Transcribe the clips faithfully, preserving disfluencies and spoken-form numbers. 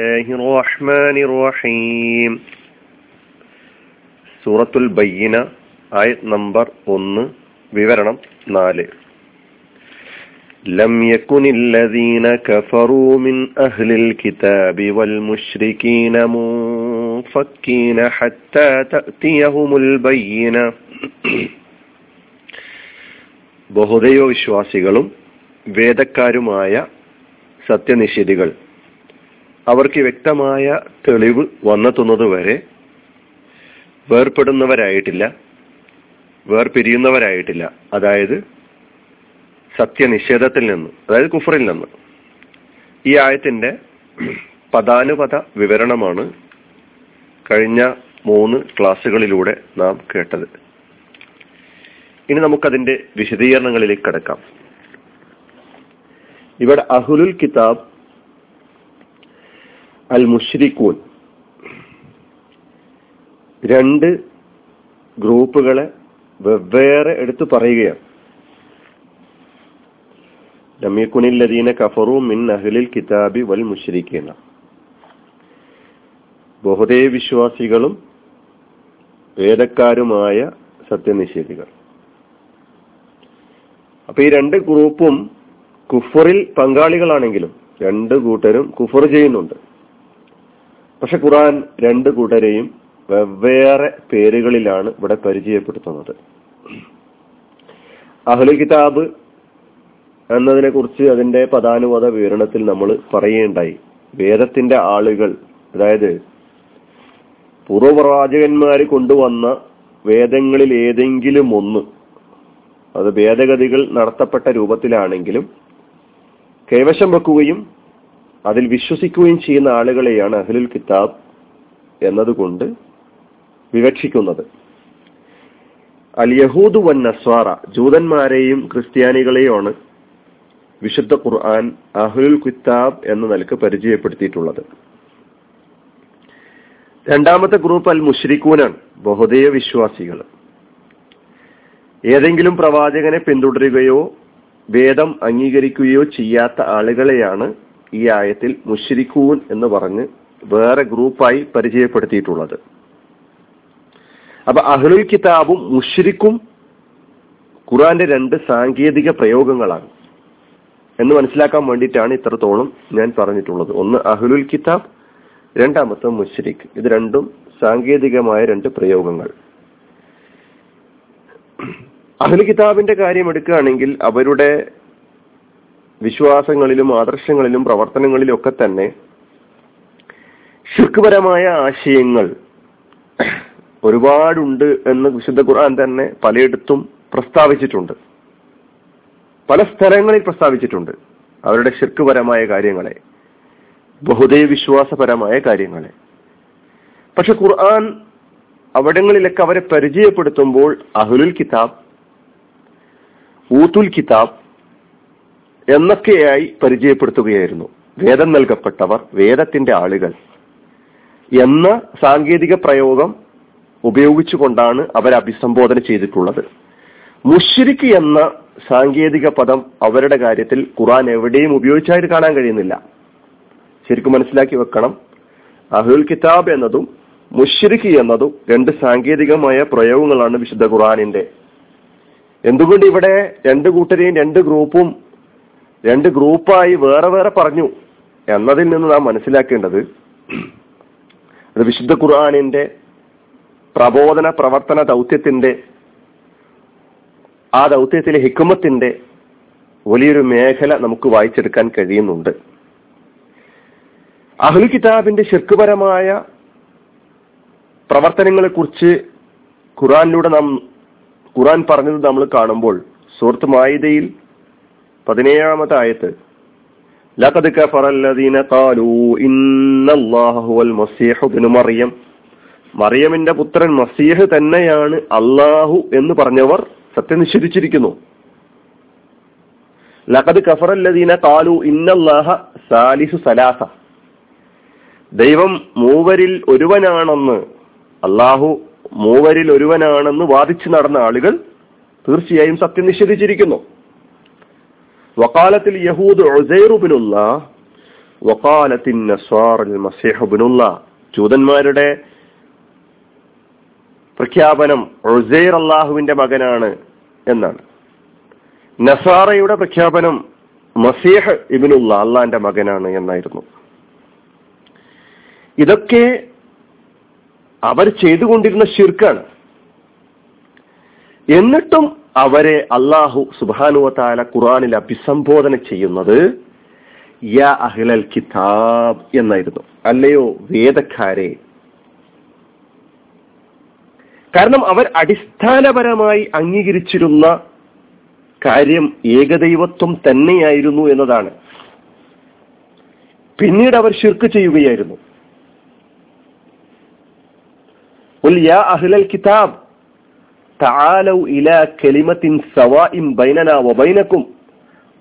ബിസ്മില്ലാഹിർ റഹ്മാനിർ റഹീം. സൂറത്തുൽ ബയ്യിന ആയത് നമ്പർ ഒന്ന്, വിവരണം നാല്. ലം യകുനില്ലദീന കഫറൂ മിൻ അഹ്ലിൽ കിതാബി വൽ മുശ്രികീന മുൻഫക്കീന ഹത്താ തഅതിയഹുമുൽ ബയ്യിന. ബഹുദൈവ വിശ്വാസികളും വേദക്കാരുമായ സത്യനിഷേധികൾ അവർക്ക് വ്യക്തമായ തെളിവ് വന്നെത്തുന്നതുവരെ വേർപെടുന്നവരായിട്ടില്ല, വേർപിരിയുന്നവരായിട്ടില്ല. അതായത് സത്യനിഷേധത്തിൽ നിന്ന്, അതായത് കുഫറിൽ നിന്ന്. ഈ ആയത്തിന്റെ പദാനുപത വിവരണമാണ് കഴിഞ്ഞ മൂന്ന് ക്ലാസ്സുകളിലൂടെ നാം കേട്ടത്. ഇനി നമുക്കതിന്റെ വിശദീകരണങ്ങളിലേക്ക് കടക്കാം. ഇവിടെ അഹ്ലുൽ കിതാബ്, അൽ മുശ്രിക്കൂൻ, രണ്ട് ഗ്രൂപ്പുകളെ വെവ്വേറെ എടുത്തു പറയുകയാണ്. ലമ്യകുനില്ലദീന കഫറൂ മിൻ അഹ്ലിൽ കിതാബി വൽ മുശ്രികീന. ബഹുദൈവ വിശ്വാസികളും വേദക്കാരുമായ സത്യനിഷേധികൾ. അപ്പൊ ഈ രണ്ട് ഗ്രൂപ്പും കുഫറിൽ പങ്കാളികളാണെങ്കിലും രണ്ട് കൂട്ടരും കുഫർ ചെയ്യുന്നുണ്ട്. പക്ഷെ ഖുർആൻ രണ്ട് കൂട്ടരെയും വെവ്വേറെ പേരുകളിലാണ് ഇവിടെ പരിചയപ്പെടുത്തുന്നത്. അഹ്ലുൽ കിതാബ് എന്നതിനെ കുറിച്ച് അതിന്റെ പദാനുപത വിവരണത്തിൽ നമ്മൾ പറയുകയുണ്ടായി. വേദത്തിന്റെ ആളുകൾ, അതായത് പൂർവ്വപ്രവാചകന്മാർ കൊണ്ടുവന്ന വേദങ്ങളിൽ ഏതെങ്കിലും ഒന്ന്, അത് ഭേദഗതികൾ നടത്തപ്പെട്ട രൂപത്തിലാണെങ്കിലും കൈവശം വെക്കുകയും അതിൽ വിശ്വസിക്കുകയും ചെയ്യുന്ന ആളുകളെയാണ് അഹ്ലുൽ കിതാബ് എന്നതുകൊണ്ട് വിവക്ഷിക്കുന്നത്. അൽ യഹൂദു വൻ നസ്വാറ, ജൂതന്മാരെയും ക്രിസ്ത്യാനികളെയുമാണ് വിശുദ്ധ ഖുർആൻ അഹ്ലുൽ കിതാബ് എന്ന നിലക്ക് പരിചയപ്പെടുത്തിയിട്ടുള്ളത്. രണ്ടാമത്തെ ഗ്രൂപ്പ് അൽ മുശ്രിക്കൂനാണ്, ബഹുദൈവ വിശ്വാസികൾ. ഏതെങ്കിലും പ്രവാചകനെ പിന്തുടരുകയോ വേദം അംഗീകരിക്കുകയോ ചെയ്യാത്ത ആളുകളെയാണ് ഈ ആയത്തിൽ മുശ്രിക്കൂൻ എന്ന് പറഞ്ഞ് വേറെ ഗ്രൂപ്പായി പരിചയപ്പെടുത്തിയിട്ടുള്ളത്. അപ്പൊ അഹ്ലുൽ കിതാബും മുശ്രിക്കും ഖുർആന്റെ രണ്ട് സാങ്കേതിക പ്രയോഗങ്ങളാണ് എന്ന് മനസ്സിലാക്കാൻ വേണ്ടിയിട്ടാണ് ഇത്രത്തോളം ഞാൻ പറഞ്ഞിട്ടുള്ളത്. ഒന്ന് അഹ്ലുൽ കിതാബ്, രണ്ടാമത്തെ മുശ്രിക്. ഇത് രണ്ടും സാങ്കേതികമായ രണ്ട് പ്രയോഗങ്ങൾ. അഹ്ലുൽ കിതാബിന്റെ കാര്യം എടുക്കുകയാണെങ്കിൽ അവരുടെ വിശ്വാസങ്ങളിലും ആദർശങ്ങളിലും പ്രവർത്തനങ്ങളിലും ഒക്കെ തന്നെ ശിർക്പരമായ ആശയങ്ങൾ ഒരുപാടുണ്ട് എന്ന് വിശുദ്ധ ഖുർആൻ തന്നെ പലയിടത്തും പ്രസ്താവിച്ചിട്ടുണ്ട്, പല സ്ഥലങ്ങളിൽ പ്രസ്താവിച്ചിട്ടുണ്ട്. അവരുടെ ശിർക്പരമായ കാര്യങ്ങളെ, ബഹുദൈവ വിശ്വാസപരമായ കാര്യങ്ങളെ. പക്ഷെ ഖുർആൻ അവിടങ്ങളിലൊക്കെ അവരെ പരിചയപ്പെടുത്തുമ്പോൾ അഹ്ലുൽ കിതാബ്, ഊത്തുൽ കിതാബ് എന്നൊക്കെയായി പരിചയപ്പെടുത്തുകയായിരുന്നു. വേദം നൽകപ്പെട്ടവർ, വേദത്തിന്റെ ആളുകൾ എന്ന സാങ്കേതിക പ്രയോഗം ഉപയോഗിച്ചുകൊണ്ടാണ് അവർ അഭിസംബോധന ചെയ്തിട്ടുള്ളത്. മുശ്രിക് എന്ന സാങ്കേതിക പദം അവരുടെ കാര്യത്തിൽ ഖുർആൻ എവിടെയും ഉപയോഗിച്ചായിട്ട് കാണാൻ കഴിയുന്നില്ല. ശരിക്കും മനസ്സിലാക്കി വെക്കണം, അഹ്ലുൽ കിതാബ് എന്നതും മുശ്രിക് എന്നതും രണ്ട് സാങ്കേതികമായ പ്രയോഗങ്ങളാണ് വിശുദ്ധ ഖുർആനിന്റെ. എന്തുകൊണ്ട് ഇവിടെ രണ്ട് കൂട്ടരെയും രണ്ട് ഗ്രൂപ്പും രണ്ട് ഗ്രൂപ്പായി വേറെ വേറെ പറഞ്ഞു എന്നതിൽ നിന്ന് നാം മനസ്സിലാക്കേണ്ടത് അത് വിശുദ്ധ ഖുർആനിന്റെ പ്രബോധന പ്രവർത്തന ദൗത്യത്തിന്റെ, ആ ദൗത്യത്തിലെ ഹിക്മത്തിന്റെ വലിയൊരു മേഖല നമുക്ക് വായിച്ചെടുക്കാൻ കഴിയുന്നുണ്ട്. അഹ്ലുൽ കിതാബിന്റെ ശിർക്പരമായ പ്രവർത്തനങ്ങളെ കുറിച്ച് ഖുർആനിലൂടെ നാം ഖുർആൻ പറഞ്ഞത് നമ്മൾ കാണുമ്പോൾ സൂറത്ത് മാഇദയിൽ പതിനേഴാമത്തെ ആയത്ത് ലഖദ് കഫറല്ലദീന ഖാലൂ ഇന്നല്ലാഹു വൽ മസീഹു ഇബ്നു മറിയം, മറിയമിന്റെ പുത്രൻ മസീഹ് തന്നെയാണ് അല്ലാഹു എന്ന് പറഞ്ഞവർ സത്യനിഷേധിച്ചിരിക്കുന്നു. ലഖദ് കഫറല്ലദീന ഖാലൂ ഇന്നല്ലാഹ സാലിസു സലാസ, ദൈവം മൂവരിൽ ഒരുവനാണെന്ന്, അല്ലാഹു മൂവരിൽ ഒരുവനാണെന്ന് വാദിച്ചു നടന്ന ആളുകൾ തീർച്ചയായും സത്യനിഷേധിച്ചിരിക്കുന്നു. വഖാലത്തുൽ യഹൂദ് ഉസൈർ ഇബ്നുല്ലാഹ് ജൂതന്മാരുടെ പ്രഖ്യാപനം ഉസൈർ അള്ളാഹുവിന്റെ മകനാണ് എന്നാണ്. നസാറയുടെ പ്രഖ്യാപനം മസീഹ് ഇബ്നുല്ലാ അള്ളാന്റെ മകനാണ് എന്നായിരുന്നു. ഇതൊക്കെ അവർ ചെയ്തുകൊണ്ടിരുന്ന ശിർക്കാണ്. എന്നിട്ടും അവരെ അള്ളാഹു സുബ്ഹാനഹു വ തആല ഖുർആനിൽ അഭിസംബോധന ചെയ്യുന്നത് യാ അഹ്ലൽ കിതാബ് എന്നായിരുന്നു, അല്ലയോ വേദക്കാരെ. കാരണം അവർ അടിസ്ഥാനപരമായി അംഗീകരിച്ചിരുന്ന കാര്യം ഏകദൈവത്വം തന്നെയായിരുന്നു എന്നതാണ്. പിന്നീട് അവർ ശിർക്ക് ചെയ്യുകയായിരുന്നു. ഖുൽ യാ അഹ്ലൽ കിതാബ് തആലൂ ഇലാ കലിമത്തിൻ സവാഇൻ ബൈനനാ വബൈനകും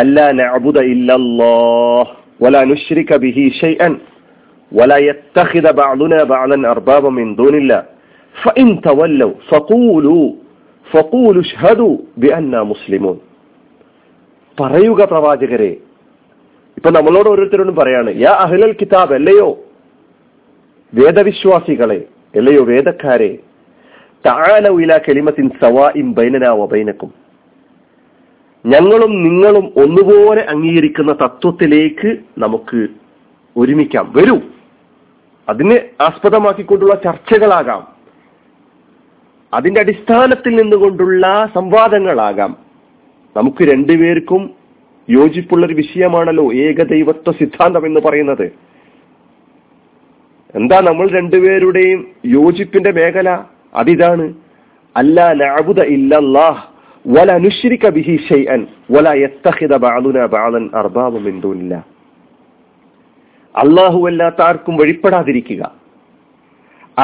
അല്ലാ നഅ്ബുദ ഇല്ലല്ലാഹ് വലാ നുശ്രിക ബിഹി ശൈഅൻ വലാ യത്തഖിദ ബഅദുനാ ബഅദൻ അർബാബ മിൻ ദൂനില്ലാഹ് ഫഇൻ തവല്ലൂ ഫഖൂലൂ ഫഖൂലു ഷ്ഹദൂ ബിഅന്നാ മുസ്ലിമൂൻ. പറയുക പ്രവാചകരെ, ഇപ്പൊ നമ്മളോട് ഓരോരുത്തരോടും പറയാണ്, യാ അഹ്ലൽ കിതാബ്, അല്ലയോ വേദവിശ്വാസികളെ, എല്ലയോ വേദക്കാരെ, തആലൂ ഇലാ കലിമത്തിൻ സവാഇൻ ബൈനനാ വബൈനകും, ഞങ്ങളും നിങ്ങളും ഒന്നുപോലെ അംഗീകരിക്കുന്ന തത്വത്തിലേക്ക് നമുക്ക് ഒരുമിക്കാം, വരൂ. അതിനെ ആസ്പദമാക്കിക്കൊണ്ടുള്ള ചർച്ചകളാകാം, അതിന്റെ അടിസ്ഥാനത്തിൽ നിന്നുകൊണ്ടുള്ള സംവാദങ്ങളാകാം. നമുക്ക് രണ്ടുപേർക്കും യോജിപ്പുള്ളൊരു വിഷയമാണല്ലോ ഏകദൈവത്വ സിദ്ധാന്തം എന്ന് പറയുന്നത്. എന്താ നമ്മൾ രണ്ടുപേരുടെയും യോജിപ്പിന്റെ മേഖല? അതിതാണ്, അല്ലാ നഅ്ബുദ ഇല്ലല്ലാഹ് വലാ നുശ്രിക ബിഹി ശൈഅൻ വലാ യത്തഖിദ ബഅദുനാ ബഅദൻ അർബാബ മിൻ ദൂനില്ലാഹ്. അല്ലാഹു അല്ലാത്ത ആർക്കും വഴിപ്പെടാതിരിക്കുക,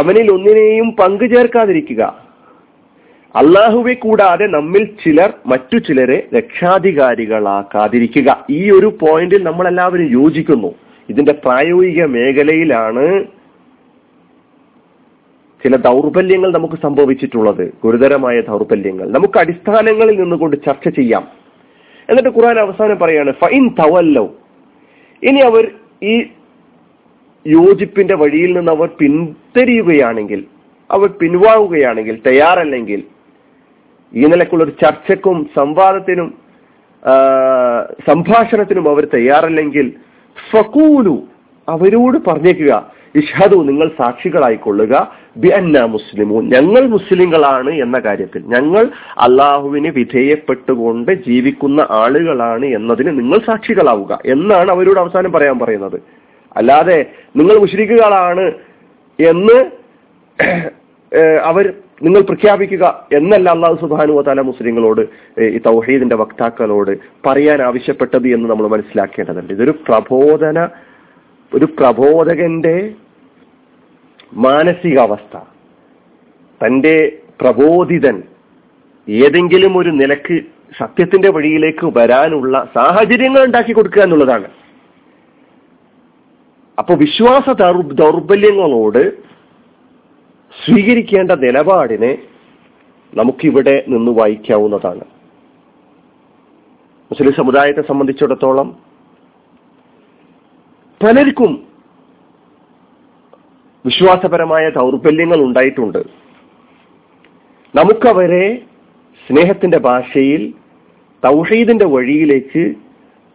അവനിൽ ഒന്നിനെയും പങ്കു ചേർക്കാതിരിക്കുക, അല്ലാഹുവെ കൂടാതെ നമ്മിൽ ചിലർ മറ്റു ചിലരെ രക്ഷാധികാരികളാക്കാതിരിക്കുക. ഈ ഒരു പോയിന്റിൽ നമ്മളെല്ലാവരും യോജിക്കുന്നു. ഇതിന്റെ പ്രായോഗിക മേഖലയിലാണ് ചില ദൗർബല്യങ്ങൾ നമുക്ക് സംഭവിച്ചിട്ടുള്ളത്, ഗുരുതരമായ ദൗർബല്യങ്ങൾ. നമുക്ക് അടിസ്ഥാനങ്ങളിൽ നിന്നുകൊണ്ട് ചർച്ച ചെയ്യാം. എന്നിട്ട് ഖുർആൻ അവസാനം പറയാണ്, ഫഇൻ തവല്ലൗ, ഇനി അവർ ഈ യോജിപ്പിന്റെ വഴിയിൽ നിന്ന് അവർ പിന്തിരിയുകയാണെങ്കിൽ, അവർ പിൻവാങ്ങുകയാണെങ്കിൽ, തയ്യാറല്ലെങ്കിൽ, ഈ നിലക്കുള്ള ഒരു ചർച്ചക്കും സംവാദത്തിനും സംഭാഷണത്തിനും അവർ തയ്യാറല്ലെങ്കിൽ, ഫഖൂലു, അവരോട് പറഞ്ഞേക്കുക, ഇഷ്ഹദു, നിങ്ങൾ സാക്ഷികളായിക്കൊള്ളുക, ബിഅന്നാ മുസ്ലിമൂൻ, ഞങ്ങൾ മുസ്ലിങ്ങളാണ് എന്ന കാര്യത്തിൽ, ഞങ്ങൾ അള്ളാഹുവിന് വിധേയപ്പെട്ടുകൊണ്ട് ജീവിക്കുന്ന ആളുകളാണ് എന്നതിന് നിങ്ങൾ സാക്ഷികളാവുക എന്നാണ് അവരോട് അവസാനം പറയാൻ പറയുന്നത്. അല്ലാതെ നിങ്ങൾ മുശ്രിക്കുകളാണ് എന്ന് അവർ നിങ്ങൾ പ്രഖ്യാപിക്കുക എന്നല്ല അള്ളാഹു സുബ്ഹാനഹു വ തആല മുസ്ലിങ്ങളോട്, ഈ തൗഹീദിന്റെ വക്താക്കളോട് പറയാൻ ആവശ്യപ്പെട്ടത് എന്ന് നമ്മൾ മനസ്സിലാക്കേണ്ടതുണ്ട്. ഇതൊരു പ്രബോധന ഒരു പ്രബോധകന്റെ മാനസികാവസ്ഥ. തൻ്റെ പ്രബോധിതൻ ഏതെങ്കിലും ഒരു നിലക്ക് സത്യത്തിന്റെ വഴിയിലേക്ക് വരാനുള്ള സാഹചര്യങ്ങൾ ഉണ്ടാക്കി കൊടുക്കുക എന്നുള്ളതാണ്. അപ്പൊ വിശ്വാസ ദൗർബല്യങ്ങളോട് സ്വീകരിക്കേണ്ട നിലപാടിനെ നമുക്കിവിടെ നിന്ന് വായിക്കാവുന്നതാണ്. മുസ്ലിം സമുദായത്തെ സംബന്ധിച്ചിടത്തോളം പലർക്കും വിശ്വാസപരമായ ദൗർബല്യങ്ങൾ ഉണ്ടായിട്ടുണ്ട്. നമുക്കവരെ സ്നേഹത്തിന്റെ ഭാഷയിൽ തൗഹീദിന്റെ വഴിയിലേക്ക്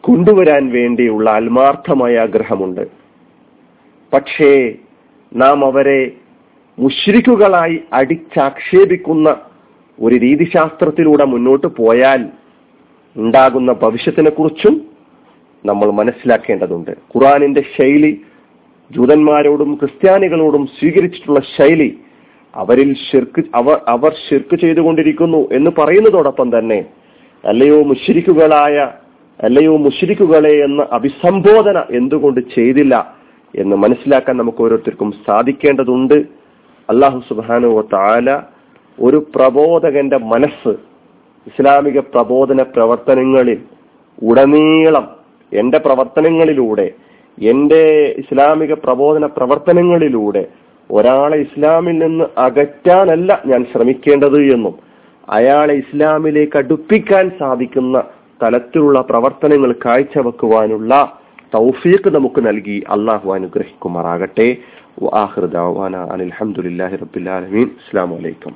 കൊണ്ടുവരാൻ വേണ്ടിയുള്ള ആത്മാർത്ഥമായ ആഗ്രഹമുണ്ട്. പക്ഷേ നാം അവരെ മുശ്രിക്കുകളായി അടിച്ചാക്ഷേപിക്കുന്ന ഒരു രീതിശാസ്ത്രത്തിലൂടെ മുന്നോട്ട് പോയാൽ ഉണ്ടാകുന്ന ഭവിഷ്യത്തിനെ കുറിച്ചും നമ്മൾ മനസ്സിലാക്കേണ്ടതുണ്ട്. ഖുർആനിന്റെ ശൈലി, ജൂതന്മാരോടും ക്രിസ്ത്യാനികളോടും സ്വീകരിച്ചിട്ടുള്ള ശൈലി, അവരിൽ ശിർക്ക് അവർ അവർ ശിർക്ക് ചെയ്തുകൊണ്ടിരിക്കുന്നു എന്ന് പറയുന്നതോടൊപ്പം തന്നെ, അല്ലയോ മുശ്രിക്കുകളായ, അല്ലയോ മുശ്രിക്കുകളെ എന്ന അഭിസംബോധന എന്തുകൊണ്ട് ചെയ്തില്ല എന്ന് മനസ്സിലാക്കാൻ നമുക്ക് ഓരോരുത്തർക്കും സാധിക്കേണ്ടതുണ്ട്. അല്ലാഹു സുബ്ഹാനഹു വ തആല ഒരു പ്രബോധകന്റെ മനസ്സ് ഇസ്ലാമിക പ്രബോധന പ്രവർത്തനങ്ങളിൽ ഉടനീളം, എൻ്റെ പ്രവർത്തനങ്ങളിലൂടെ, എൻ്റെ ഇസ്ലാമിക പ്രബോധന പ്രവർത്തനങ്ങളിലൂടെ ഒരാളെ ഇസ്ലാമിൽ നിന്ന് അകറ്റാനല്ല ഞാൻ ശ്രമിക്കേണ്ടത് എന്നും അയാളെ ഇസ്ലാമിലേക്ക് അടുപ്പിക്കാൻ സാധിക്കുന്ന തലത്തിലുള്ള പ്രവർത്തനങ്ങൾ കാഴ്ചവെക്കുവാനുള്ള തൗഫീഖ് നമുക്ക് നൽകി അള്ളാഹു അനുഗ്രഹിക്കുമാറാകട്ടെ. വആഖിറു ദഅ്വാനാ അനിൽ ഹംദുലില്ലാഹി റബ്ബിൽ ആലമീൻ. അസ്സലാമു അലൈക്കും.